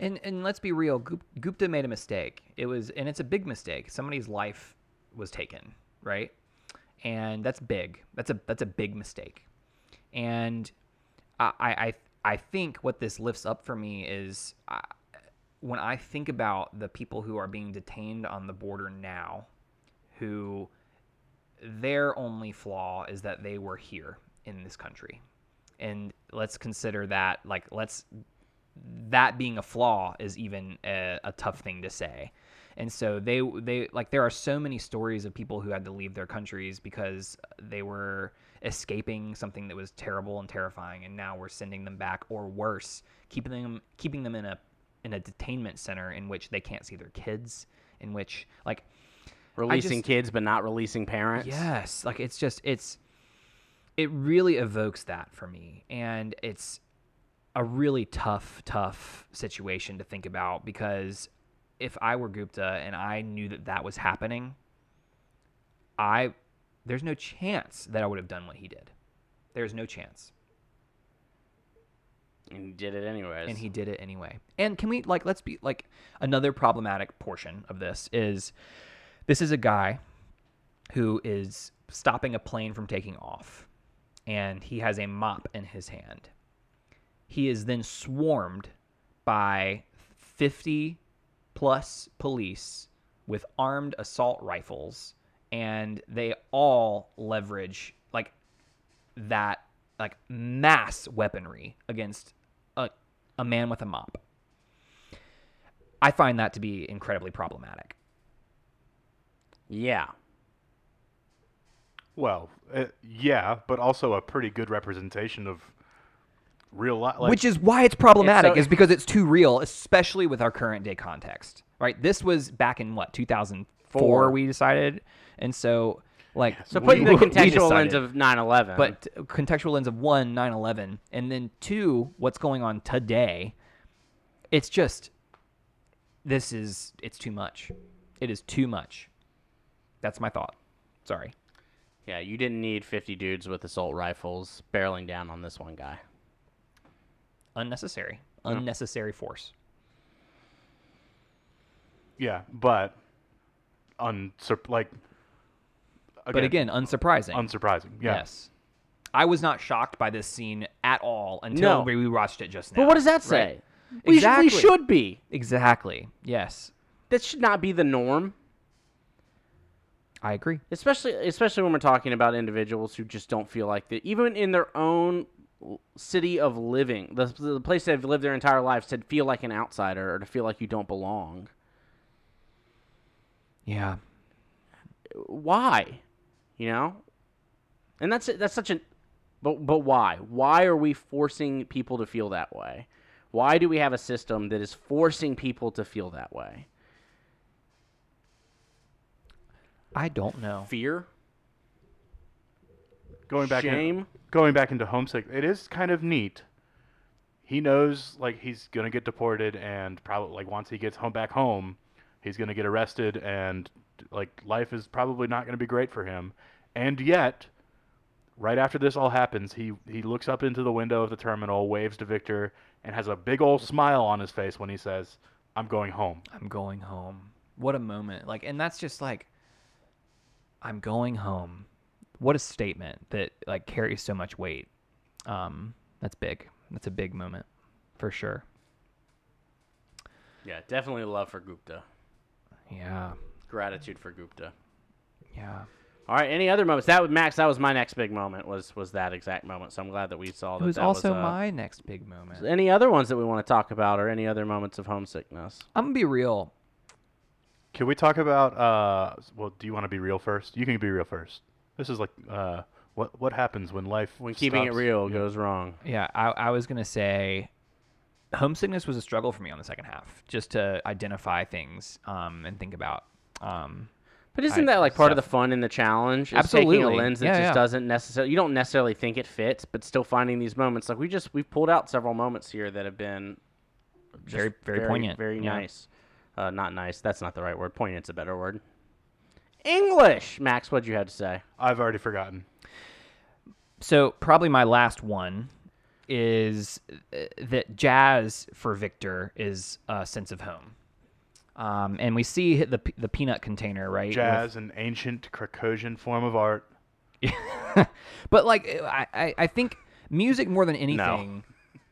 And and let's be real, Gupta made a mistake. It was, and it's a big mistake. Somebody's life was taken, right? And that's big. That's a that's a big mistake. And I I I think what this lifts up for me is I, when I think about the people who are being detained on the border now, who their only flaw is that they were here in this country. And let's consider that, like, let's. that being a flaw is even a, a tough thing to say. And so they, they like, there are so many stories of people who had to leave their countries because they were escaping something that was terrible and terrifying. And now we're sending them back, or worse, keeping them, keeping them in a, in a detainment center in which they can't see their kids, in which, like, releasing just, kids, but not releasing parents. Yes. Like, it's just, it's, it really evokes that for me. And it's, a really tough, tough situation to think about, because if I were Gupta and I knew that that was happening, I there's no chance that I would have done what he did. There's no chance. And he did it anyways. And he did it anyway. And can we, like, let's be, like, another problematic portion of this is this is a guy who is stopping a plane from taking off, and he has a mop in his hand. He is then swarmed by fifty-plus police with armed assault rifles, and they all leverage, like, that, like, mass weaponry against a, a man with a mop. I find that to be incredibly problematic. Yeah. Well, uh, yeah, but also a pretty good representation of real life, like, which is why it's problematic, it's so, is because it's too real, especially with our current day context, right? This was back in what, two thousand four we decided, and so, like, so putting we, the contextual lens of nine eleven, but contextual lens of one, nine eleven, and then two, what's going on today. It's just, this is, it's too much. It is too much. That's my thought. Sorry. Yeah, you didn't need fifty dudes with assault rifles barreling down on this one guy. Unnecessary. Unnecessary force. Yeah, but... Unsur- like... Again, but again, unsurprising. Unsurprising, yeah. Yes. I was not shocked by this scene at all until no. we watched it just now. But what does that say? Right? We, exactly. sh- we should be. Exactly, yes. That should not be the norm. I agree. Especially, especially when we're talking about individuals who just don't feel like that. Even in their own... city of living, the, the place they've lived their entire lives, to feel like an outsider or to feel like you don't belong. Yeah. Why? You know? And that's that's such an... But, but why? Why are we forcing people to feel that way? Why do we have a system that is forcing people to feel that way? I don't know. Fear? Going back Shame? In, going back into homesick, it is kind of neat. He knows, like, he's going to get deported, and probably, like, once he gets home back home, he's going to get arrested, and, like, life is probably not going to be great for him. And yet, right after this all happens, he, he looks up into the window of the terminal, waves to Victor, and has a big old smile on his face when he says, "I'm going home. I'm going home." What a moment. Like, and that's just like, I'm going home. What a statement that, like, carries so much weight. Um, that's big. That's a big moment, for sure. Yeah, definitely love for Gupta. Yeah. Gratitude for Gupta. Yeah. All right. Any other moments? That was Max. That was my next big moment. Was was that exact moment? So I'm glad that we saw that. It was that also was, uh, my next big moment. Any other ones that we want to talk about, or any other moments of homesickness? I'm gonna be real. Can we talk about? Uh, well, do you want to be real first? You can be real first. This is like uh, what what happens when life when stops. Keeping it real goes wrong. Yeah, I, I was gonna say, homesickness was a struggle for me on the second half, just to identify things um, and think about. Um, but isn't I, that like part stuff. Of the fun and the challenge? Absolutely, taking a lens that yeah, just yeah. doesn't necessarily you don't necessarily think it fits, but still finding these moments. Like we just we've pulled out several moments here that have been Just very, very, very poignant. Very yeah. nice. Uh, not nice. That's not the right word. Poignant's a better word. English. Max, what'd you have to say? I've already forgotten. So probably my last one is that jazz for Victor is a sense of home. Um, and we see the the peanut container, right? Jazz, with... an ancient Krakosian form of art. But, like, I, I think music more than anything...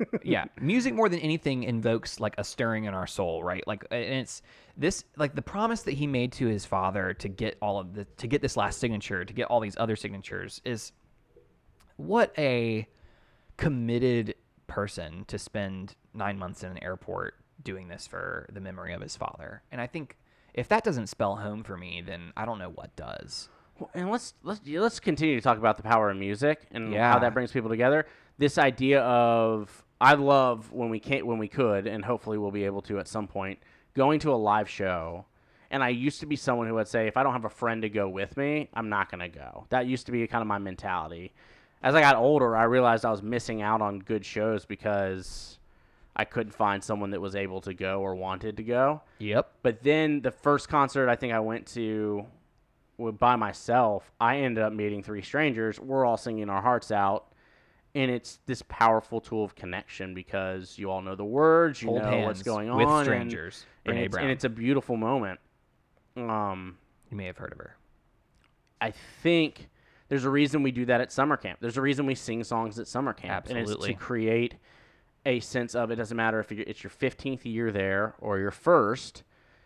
No. yeah, music more than anything invokes, like, a stirring in our soul, right? Like, and it's this... Like, the promise that he made to his father to get all of the... To get this last signature, to get all these other signatures is... What a committed person to spend nine months in an airport... doing this for the memory of his father. And I think if that doesn't spell home for me, then I don't know what does. Well, and let's let's let's continue to talk about the power of music and yeah. how that brings people together. This idea of I love when we can't when we could, and hopefully we'll be able to at some point, going to a live show. And I used to be someone who would say, if I don't have a friend to go with me, I'm not going to go. That used to be kind of my mentality. As I got older, I realized I was missing out on good shows because I couldn't find someone that was able to go or wanted to go. Yep. But then the first concert I think I went to by myself, I ended up meeting three strangers. We're all singing our hearts out. And it's this powerful tool of connection because you all know the words. You Hold know what's going on. With strangers. And, and, it's, and it's a beautiful moment. Um, you may have heard of her. I think there's a reason we do that at summer camp. There's a reason we sing songs at summer camp. Absolutely. And it's to create... a sense of it doesn't matter if you're, it's your fifteenth year there or your first,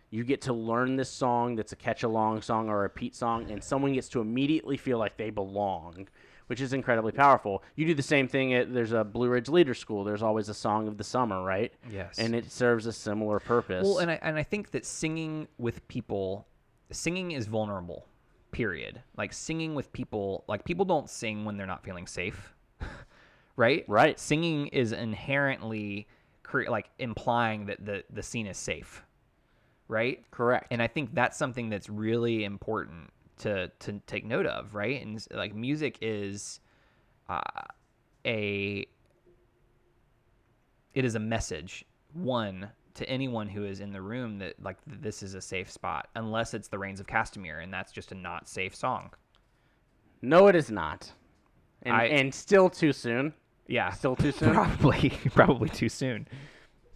you get to learn this song that's a catch-along song or a repeat song, and someone gets to immediately feel like they belong, which is incredibly powerful. You do the same thing at, there's a Blue Ridge Leader School. There's always a song of the summer, right? Yes. And it serves a similar purpose. Well, and I, and I think that singing with people, singing is vulnerable, period. Like singing with people, like people don't sing when they're not feeling safe. Right? Right. Singing is inherently cre- like implying that the, the scene is safe. Right? Correct. And I think that's something that's really important to, to take note of. Right? And like music is uh, a, it is a message, one, to anyone who is in the room that like this is a safe spot, unless it's the Reigns of Castamere and that's just a not safe song. No, it is not. And, I, and still too soon. Yeah, still too soon. Probably, probably too soon.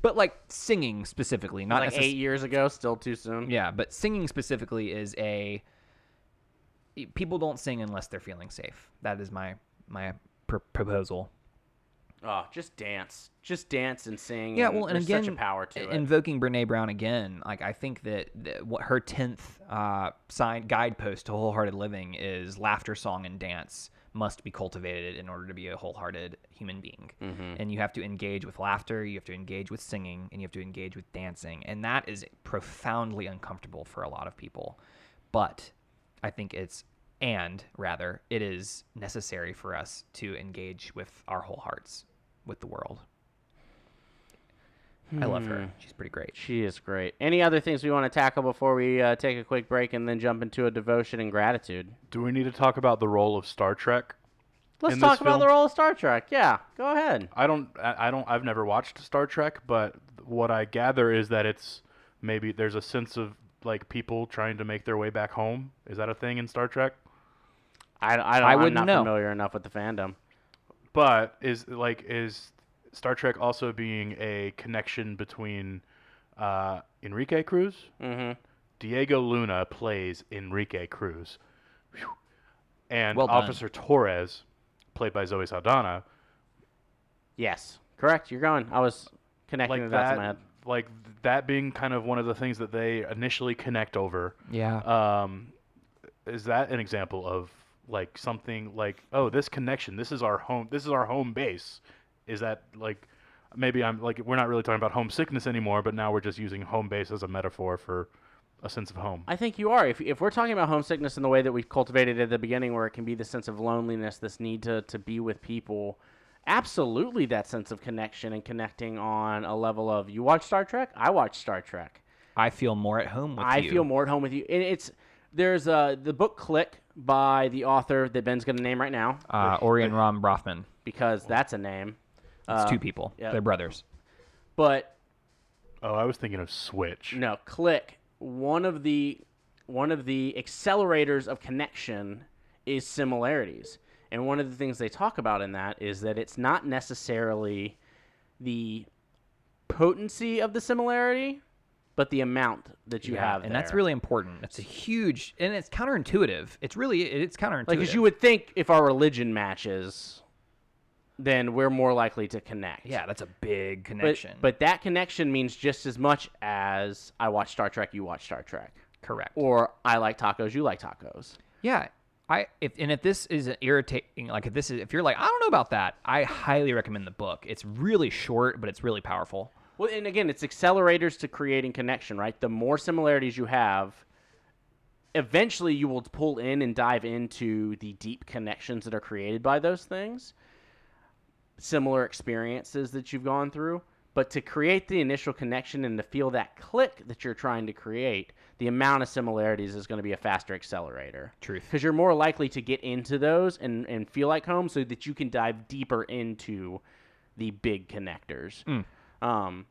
But like singing specifically, not like necess- eight years ago, still too soon. Yeah, but singing specifically is a people don't sing unless they're feeling safe. That is my my pr- proposal. Oh, just dance, just dance and sing. Yeah, and well, and again, such a power to it. Invoking Brené Brown again. Like I think that, that what her tenth uh, sign guidepost to wholehearted living is laughter, song, and dance must be cultivated in order to be a wholehearted human being. Mm-hmm. And you have to engage with laughter, you have to engage with singing, and you have to engage with dancing. And that is profoundly uncomfortable for a lot of people. But I think it's, and rather, it is necessary for us to engage with our whole hearts with the world. Hmm. I love her. She's pretty great. She is great. Any other things we want to tackle before we uh, take a quick break and then jump into a devotion and gratitude? Do we need to talk about the role of Star Trek? Let's talk about the role of Star Trek. Yeah, go ahead. I don't. I don't. I've never watched Star Trek, but what I gather is that it's maybe there's a sense of like people trying to make their way back home. Is that a thing in Star Trek? I. I don't, I wouldn't I'm not know. Familiar enough with the fandom. But is like is. Star Trek also being a connection between uh, Enrique Cruz. Mm-hmm. Diego Luna plays Enrique Cruz. Whew. And well Officer Torres, played by Zoe Saldana. Yes, correct. You're going. I was connecting like that to my head. Like that being kind of one of the things that they initially connect over. Yeah. Um, is that an example of like something like, oh, this connection, this is our home, this is our home base. Is that like maybe I'm like we're not really talking about homesickness anymore, but now we're just using home base as a metaphor for a sense of home. I think you are. If if we're talking about homesickness in the way that we've cultivated at the beginning, where it can be the sense of loneliness, this need to, to be with people, absolutely that sense of connection and connecting on a level of you watch Star Trek, I watch Star Trek. I feel more at home with I you. I feel more at home with you. And it's there's uh the book Click by the author that Ben's gonna name right now. Uh, Orion Ram Brofman. Because that's a name. It's uh, two people. Yep. They're brothers. But Oh, I was thinking of Switch. No, Click. One of the one of the accelerators of connection is similarities. And one of the things they talk about in that is that it's not necessarily the potency of the similarity, but the amount that you yeah, have there. And that's really important. That's a huge, and it's counterintuitive. It's really, it's counterintuitive. Like, because you would think if our religion matches, then we're more likely to connect. Yeah, that's a big connection. But, but that connection means just as much as I watch Star Trek, you watch Star Trek. Correct. Or I like tacos, you like tacos. Yeah. I if and if this is irritating, like if this is if you're like, I don't know about that, I highly recommend the book. It's really short, but it's really powerful. Well, and again, it's accelerators to creating connection, right? The more similarities you have, eventually you will pull in and dive into the deep connections that are created by those things, similar experiences that you've gone through. But to create the initial connection and to feel that click that you're trying to create, the amount of similarities is going to be a faster accelerator. Truth. Because you're more likely to get into those and, and feel like home so that you can dive deeper into the big connectors. Mm. Um,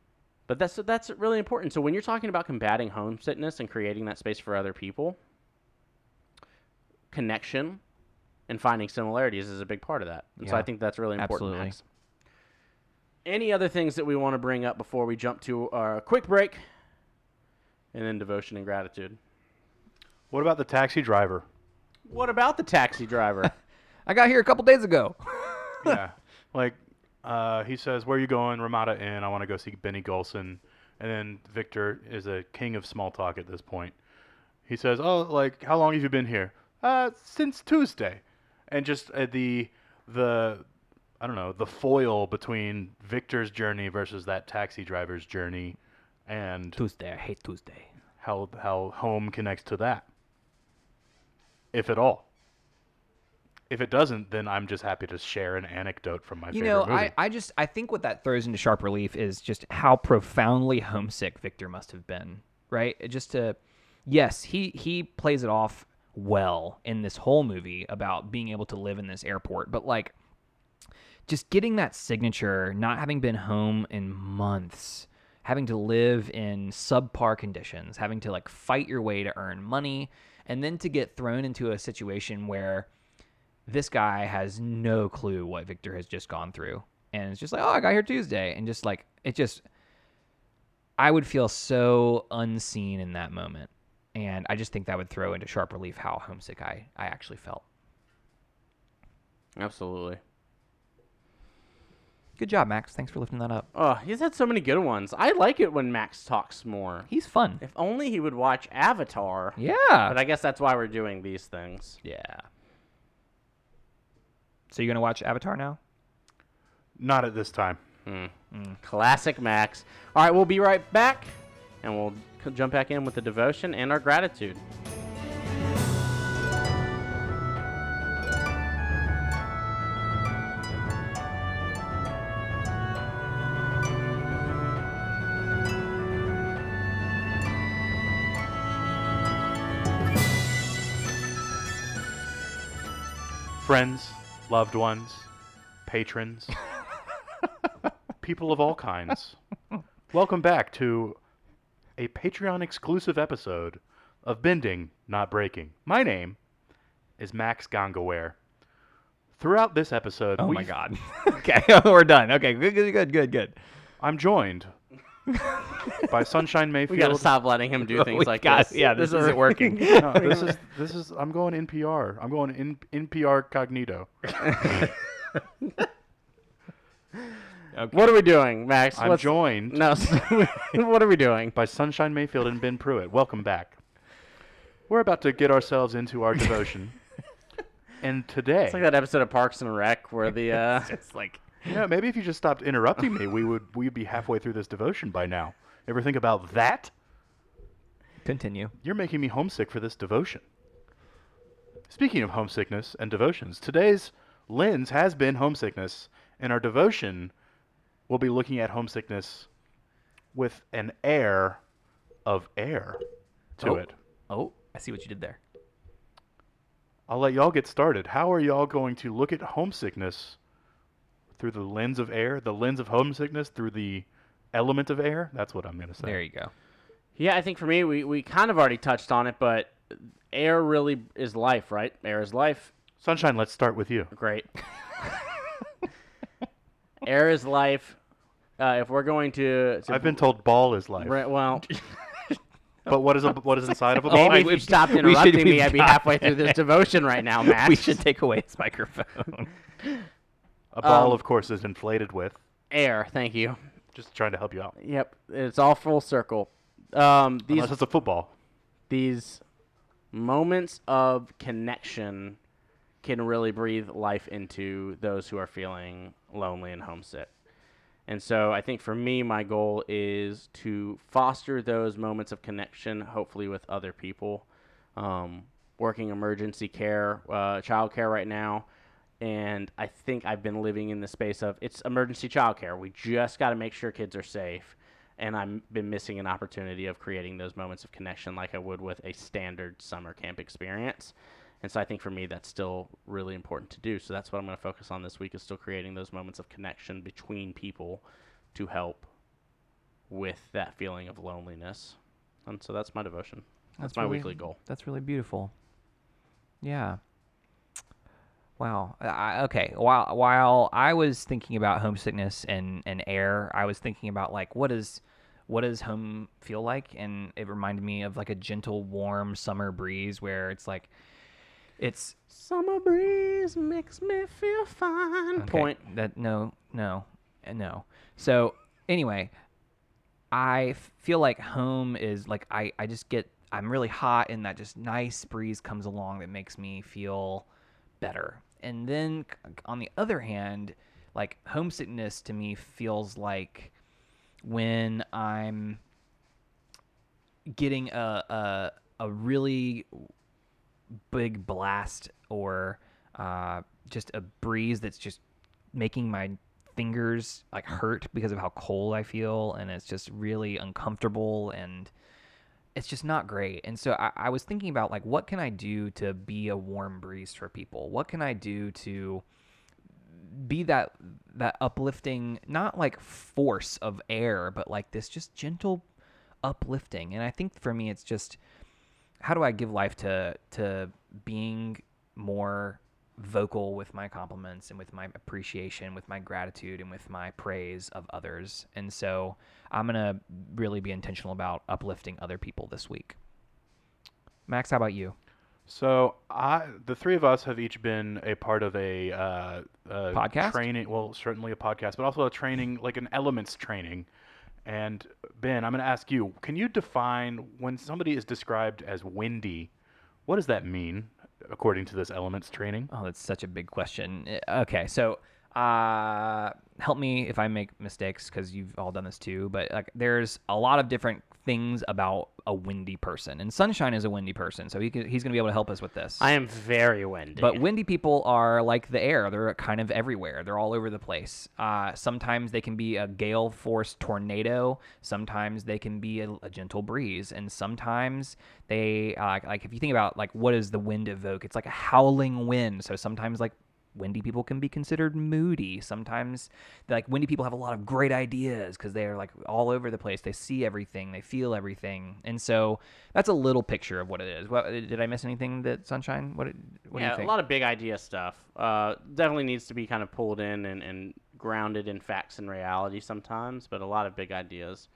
but that's that's really important. So when you're talking about combating homesickness and creating that space for other people, connection and finding similarities is a big part of that. And yeah. So I think that's really important. Absolutely. Max. Any other things that we want to bring up before we jump to our quick break and then devotion and gratitude? What about the taxi driver? What about the taxi driver? I got here a couple days ago. Yeah. Like, uh, he says, where are you going? Ramada Inn. I want to go see Benny Golson. And then Victor is a king of small talk at this point. He says, oh, like, how long have you been here? Uh, since Tuesday. And just uh, the the... I don't know, the foil between Victor's journey versus that taxi driver's journey and... Tuesday, I hate Tuesday. How how home connects to that. If at all. If it doesn't, then I'm just happy to share an anecdote from my you favorite know, movie. You know, I, I just, I think what that throws into sharp relief is just how profoundly homesick Victor must have been, right? Just to... Yes, he, he plays it off well in this whole movie about being able to live in this airport, but like... Just getting that signature, not having been home in months, having to live in subpar conditions, having to like fight your way to earn money, and then to get thrown into a situation where this guy has no clue what Victor has just gone through. And it's just like, oh, I got here Tuesday. And just like, it just, I would feel so unseen in that moment. And I just think that would throw into sharp relief how homesick I, I actually felt. Absolutely. Good job, Max. Thanks for lifting that up. Oh, he's had so many good ones. I like it when Max talks more. He's fun. If only he would watch Avatar. Yeah. But I guess that's why we're doing these things. Yeah. So you're going to watch Avatar now? Not at this time. Mm. Mm. Classic Max. All right, we'll be right back, and we'll jump back in with the devotion and our gratitude. Friends, loved ones, patrons, people of all kinds. Welcome back to a Patreon-exclusive episode of Bending, Not Breaking. My name is Max Gongaware. Throughout this episode... Oh, my God. Okay, we're done. Okay, good, good, good, good, good. I'm joined by Sunshine Mayfield. We got to stop letting him do things we like got, this. Yeah, this, this isn't working. No, this is... This is. I'm going N P R. I'm going in, N P R Cognito. Okay. What are we doing, Max? I'm What's... joined. No. What are we doing? By Sunshine Mayfield and Ben Pruitt. Welcome back. We're about to get ourselves into our devotion. And today... It's like that episode of Parks and Rec where the... Uh... It's like... Yeah, maybe if you just stopped interrupting me, we would we'd be halfway through this devotion by now. Ever think about that? Continue. You're making me homesick for this devotion. Speaking of homesickness and devotions, today's lens has been homesickness, and our devotion will be looking at homesickness with an air of air to oh. it. Oh, I see what you did there. I'll let y'all get started. How are y'all going to look at homesickness through the lens of air, the lens of homesickness through the element of air. That's what I'm going to say. There you go. Yeah, I think for me, we, we kind of already touched on it, but air really is life, right? Air is life. Sunshine, let's start with you. Great. Air is life. Uh, if we're going to, to... I've been told ball is life. Right, well... But what is a, what is inside of a ball? Maybe if you stopped interrupting should, me, I'd be halfway through this devotion right now, Max. We should take away his microphone. A ball, um, of course, is inflated with... air, thank you. Just trying to help you out. Yep, it's all full circle. Um, these, Unless it's a football. These moments of connection can really breathe life into those who are feeling lonely and homesick. And so I think for me, my goal is to foster those moments of connection, hopefully with other people. Um, working emergency care, uh, child care right now. And I think I've been living in the space of it's emergency child care. We just got to make sure kids are safe. And I've been missing an opportunity of creating those moments of connection like I would with a standard summer camp experience. And so I think for me, that's still really important to do. So that's what I'm going to focus on this week, is still creating those moments of connection between people to help with that feeling of loneliness. And so that's my devotion. That's, that's my really, weekly goal. That's really beautiful. Yeah. Wow. I, okay. While while I was thinking about homesickness and, and air, I was thinking about like, what is... what does home feel like? And it reminded me of like a gentle, warm summer breeze where it's like... it's summer breeze makes me feel fine. Okay. Point that no, no, no. So anyway, I feel like home is like I, I just get I'm really hot and that just nice breeze comes along that makes me feel better. And then on the other hand, like homesickness to me feels like when I'm getting a a, a really big blast or uh, just a breeze that's just making my fingers like hurt because of how cold I feel, and it's just really uncomfortable and it's just not great. And so I, I was thinking about like, what can I do to be a warm breeze for people? What can I do to be that that uplifting, not like force of air, but like this just gentle uplifting? And I think for me it's just, how do I give life to to being more vocal with my compliments and with my appreciation, with my gratitude, and with my praise of others? And so I'm going to really be intentional about uplifting other people this week. Max, how about you? So I, the three of us have each been a part of a, uh, a podcast training. Well, certainly a podcast, but also a training, like an elements training. And Ben, I'm going to ask you, can you define when somebody is described as windy, what does that mean according to this elements training? Oh, that's such a big question. Okay, so uh, help me if I make mistakes because you've all done this too, but like, there's a lot of different things about a windy person, and Sunshine is a windy person, so he can, he's going to be able to help us with this. I am very windy. But windy people are like the air. They're kind of everywhere. They're all over the place. Uh, sometimes they can be a gale force tornado. Sometimes they can be a, a gentle breeze, and sometimes they uh, like if you think about like what does the wind evoke? It's like a howling wind. So sometimes like windy people can be considered moody. Sometimes, like, windy people have a lot of great ideas because they are, like, all over the place. They see everything. They feel everything. And so that's a little picture of what it is. What, did I miss anything that, Sunshine? What, what yeah, do you think? A lot of big idea stuff. Uh, definitely needs to be kind of pulled in and, and grounded in facts and reality sometimes, but a lot of big ideas.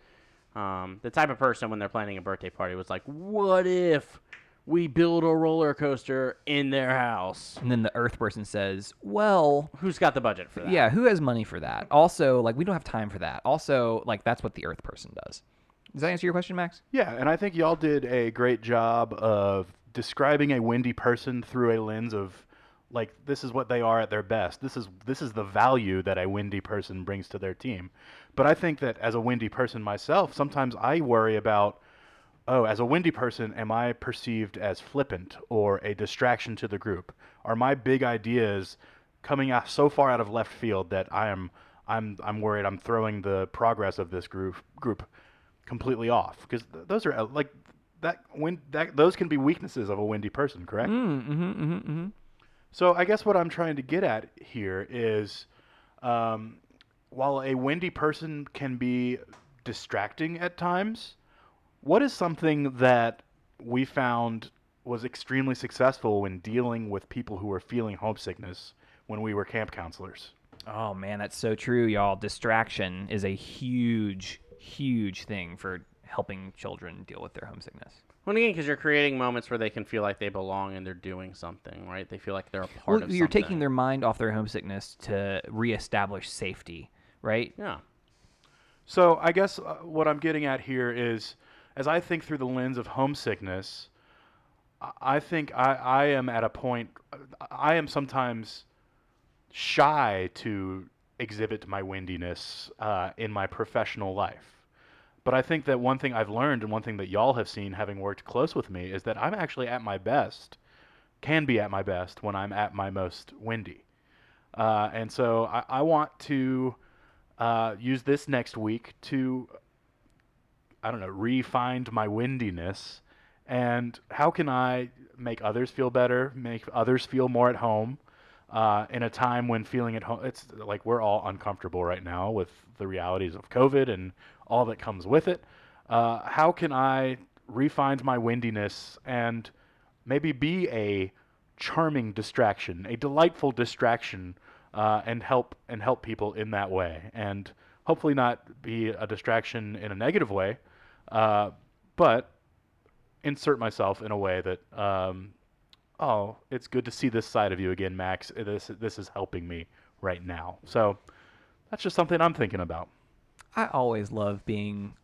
Um, the type of person, when they're planning a birthday party, was like, what if we build a roller coaster in their house? And then the earth person says, well, who's got the budget for that? Yeah, who has money for that? Also, like, we don't have time for that. Also, like, that's what the earth person does. Does that answer your question, Max? Yeah, and I think y'all did a great job of describing a windy person through a lens of, like, this is what they are at their best. This is this is the value that a windy person brings to their team. But I think that as a windy person myself, sometimes I worry about, oh, as a windy person, am I perceived as flippant or a distraction to the group? Are my big ideas coming out so far out of left field that I am, I'm, I'm worried I'm throwing the progress of this group group completely off? Because th- those are like that when that those can be weaknesses of a windy person, correct? Mm, mm-hmm, mm-hmm, mm-hmm. So I guess what I'm trying to get at here is, um, while a windy person can be distracting at times. What is something that we found was extremely successful when dealing with people who were feeling homesickness when we were camp counselors? Oh, man, that's so true, y'all. Distraction is a huge, huge thing for helping children deal with their homesickness. Well, again, because you're creating moments where they can feel like they belong and they're doing something, right? They feel like they're a part well, of something. You're taking their mind off their homesickness to reestablish safety, right? Yeah. So I guess uh, what I'm getting at here is, as I think through the lens of homesickness, I think I, I am at a point, I am sometimes shy to exhibit my windiness uh, in my professional life. But I think that one thing I've learned and one thing that y'all have seen having worked close with me is that I'm actually at my best, can be at my best when I'm at my most windy. Uh, and so I, I want to uh, use this next week to, I don't know, re-find my windiness. And how can I make others feel better, make others feel more at home uh, in a time when feeling at home, it's like we're all uncomfortable right now with the realities of COVID and all that comes with it. Uh, how can I refine my windiness and maybe be a charming distraction, a delightful distraction, uh, and help and help people in that way, and hopefully not be a distraction in a negative way, uh, but insert myself in a way that, um, oh, it's good to see this side of you again, Max. This this is helping me right now. So that's just something I'm thinking about. I always love being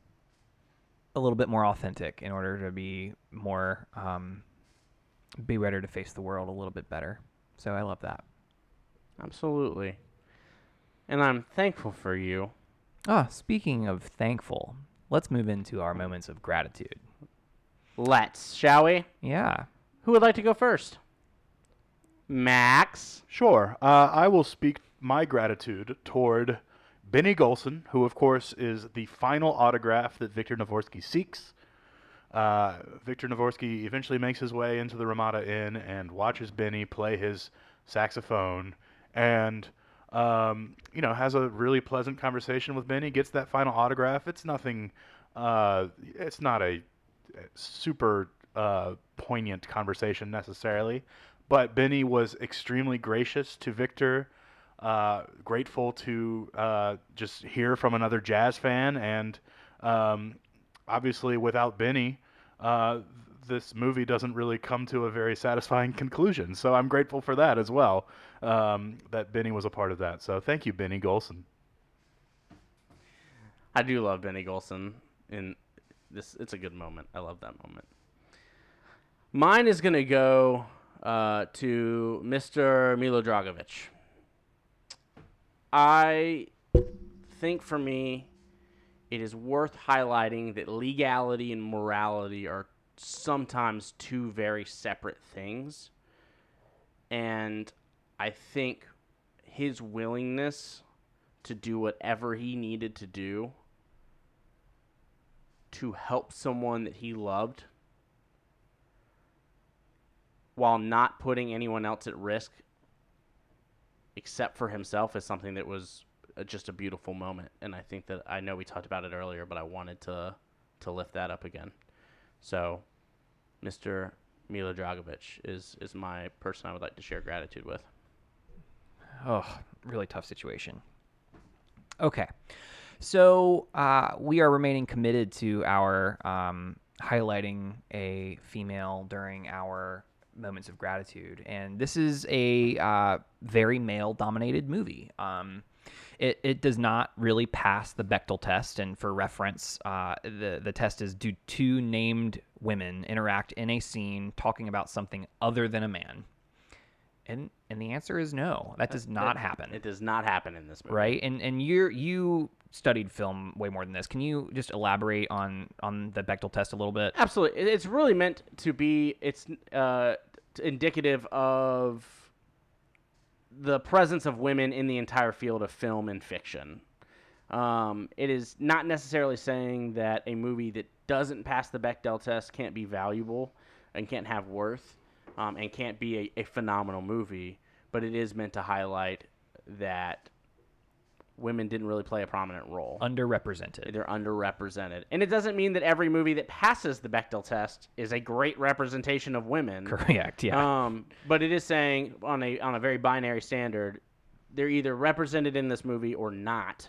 a little bit more authentic in order to be more, um, be ready to face the world a little bit better. So I love that. Absolutely. And I'm thankful for you. Ah, speaking of thankful, let's move into our moments of gratitude. Let's, shall we? Yeah. Who would like to go first? Max? Sure. Uh, I will speak my gratitude toward Benny Golson, who, of course, is the final autograph that Victor Navorski seeks. Uh, Victor Navorski eventually makes his way into the Ramada Inn and watches Benny play his saxophone and, um, you know, has a really pleasant conversation with Benny, gets that final autograph. It's nothing, uh, it's not a super uh, poignant conversation necessarily, but Benny was extremely gracious to Victor. Uh, grateful to uh, just hear from another jazz fan, and um, obviously without Benny, uh, this movie doesn't really come to a very satisfying conclusion. So I'm grateful for that as well, um, that Benny was a part of that. So thank you, Benny Golson. I do love Benny Golson, and this it's a good moment. I love that moment. Mine is going to go uh, to Mister Milodragovich. I think for me, it is worth highlighting that legality and morality are sometimes two very separate things. And I think his willingness to do whatever he needed to do to help someone that he loved while not putting anyone else at risk except for himself is something that was just a beautiful moment. And I think that, I know we talked about it earlier, but I wanted to to lift that up again. So Mister Milodragovich is, is my person I would like to share gratitude with. Oh, really tough situation. Okay. So uh, we are remaining committed to our um, highlighting a female during our moments of gratitude, and this is a uh, very male-dominated movie. Um, it it does not really pass the Bechdel test, and for reference, uh, the the test is: do two named women interact in a scene talking about something other than a man? And and the answer is no. That does not it, happen. It does not happen in this movie, right? And and you you studied film way more than this. Can you just elaborate on on the Bechdel test a little bit? Absolutely. It's really meant to be. It's uh, indicative of the presence of women in the entire field of film and fiction. Um, it is not necessarily saying that a movie that doesn't pass the Bechdel test can't be valuable and can't have worth. Um, and can't be a, a phenomenal movie, but it is meant to highlight that women didn't really play a prominent role. Underrepresented. They're underrepresented. And it doesn't mean that every movie that passes the Bechdel test is a great representation of women. Correct, yeah. Um, but it is saying, on a on a very binary standard, they're either represented in this movie or not.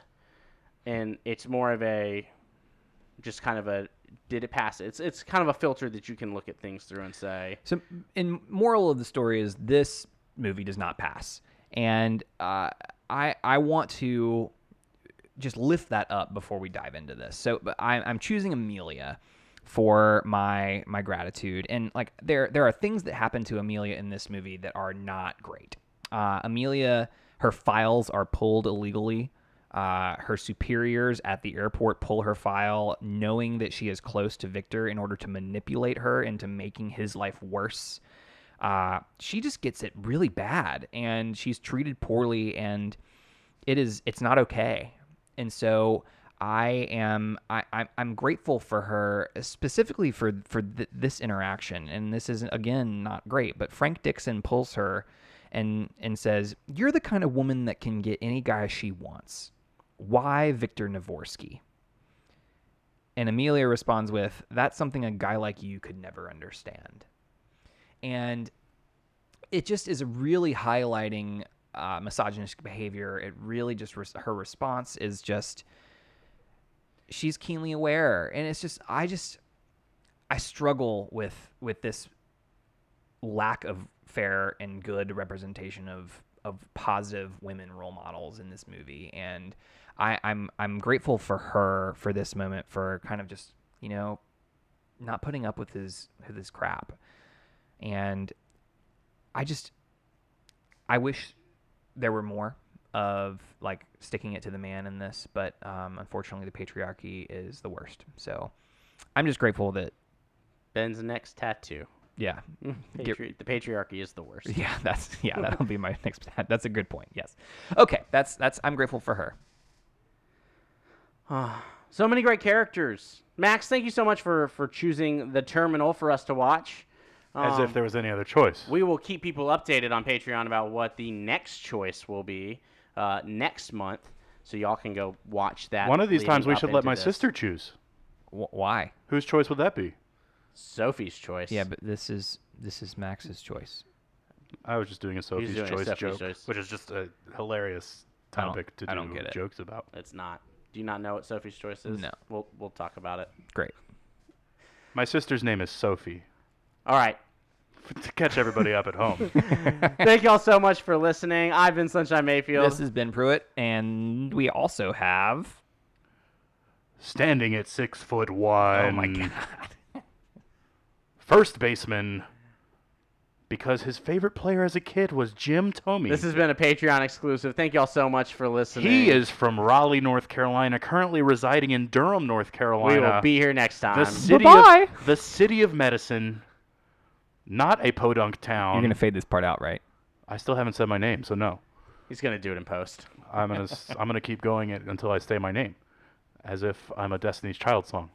And it's more of a, just kind of a, did it pass? It's it's kind of a filter that you can look at things through and say. So, and moral of the story is this movie does not pass. And uh, I I want to just lift that up before we dive into this. So but I, I'm choosing Amelia for my my gratitude, and like there there are things that happen to Amelia in this movie that are not great. Uh, Amelia, her files are pulled illegally. Uh, her superiors at the airport pull her file, knowing that she is close to Victor, in order to manipulate her into making his life worse. Uh, she just gets it really bad, and she's treated poorly, and it is, it's not okay. And so I am, I, I'm grateful for her, specifically for, for th- this interaction. And this isn't, again, not great, but Frank Dixon pulls her and, and says, "You're the kind of woman that can get any guy she wants. Why Victor Navorski?" And Amelia responds with, "That's something a guy like you could never understand." And it just is really highlighting uh, misogynistic behavior. It really just, re- her response is just, she's keenly aware. And it's just, I just, I struggle with, with this lack of fair and good representation of, of positive women role models in this movie. And I, I'm, I'm grateful for her for this moment, for kind of just, you know, not putting up with his, with his crap. And I just, I wish there were more of like sticking it to the man in this, but um, unfortunately the patriarchy is the worst. So I'm just grateful that Ben's next tattoo. Yeah. Patri- Get... The patriarchy is the worst. Yeah. That's, yeah, that'll be my next. That's a good point. Yes. Okay. That's, that's, I'm grateful for her. Ah. So many great characters. Max, thank you so much for, for choosing The Terminal for us to watch. As um, if there was any other choice. We will keep people updated on Patreon about what the next choice will be uh, next month, so y'all can go watch that. One of these times we should let my this. sister choose. W- why? Whose choice would that be? Sophie's choice. Yeah, but this is this is Max's choice. I was just doing a Sophie's doing choice a Sophie's joke, choice. Which is just a hilarious topic to do jokes about. It's not. Do you not know what Sophie's choice is? No. We'll we'll talk about it. Great. My sister's name is Sophie. All right. To catch everybody up at home. Thank y'all so much for listening. I've been Sunshine Mayfield. This has been Pruitt, and we also have standing at six foot one. Oh my god! First baseman, because his favorite player as a kid was Jim Tomey. This has been a Patreon exclusive. Thank y'all so much for listening. He is from Raleigh, North Carolina, currently residing in Durham, North Carolina. We will be here next time. The city Bye-bye. Of, the city of medicine. Not a podunk town. You're going to fade this part out, right? I still haven't said my name, so no. He's going to do it in post. I'm going to I'm gonna keep going it until I say my name, as if I'm a Destiny's Child song.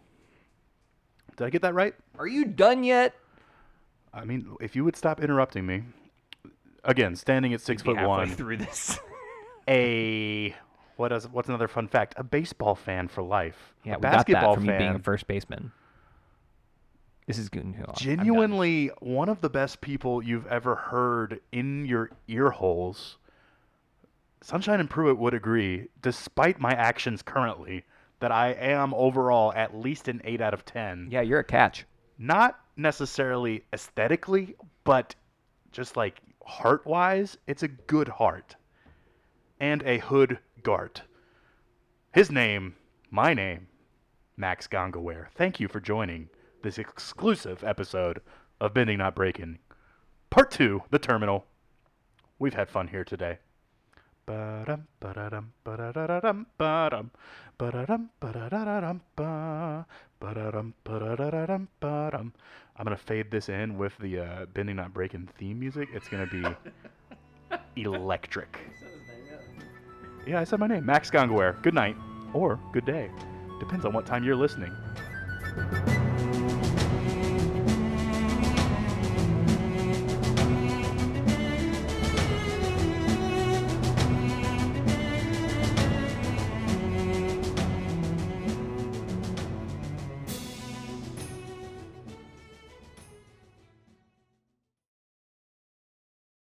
Did I get that right? Are you done yet? I mean, if you would stop interrupting me. Again, standing at six You'd foot one. Through this. a... What is, what's another fun fact? A baseball fan for life. Yeah, a we basketball got that from fan. You being a first baseman. This is good. Genuinely one of the best people you've ever heard in your ear holes. Sunshine and Pruitt would agree, despite my actions currently, that I am overall at least an eight out of ten. Yeah, you're a catch. Not necessarily aesthetically, but just like heart-wise, it's a good heart. And a hood gart. His name, my name, Max Gongaware. Thank you for joining this exclusive episode of Bending Not Breaking, Part two, The Terminal. We've had fun here today. Ba-dum, ba-da-dum, ba-da-da-dum, ba-dum, ba-da-dum, ba-da-da-dum, ba, ba-da-dum, ba-da-da-dum, ba-dum. I'm going to fade this in with the uh, Bending Not Breaking theme music. It's going to be electric. Yeah, I said my name. Max Gongaware. Good night, or good day. Depends on what time you're listening.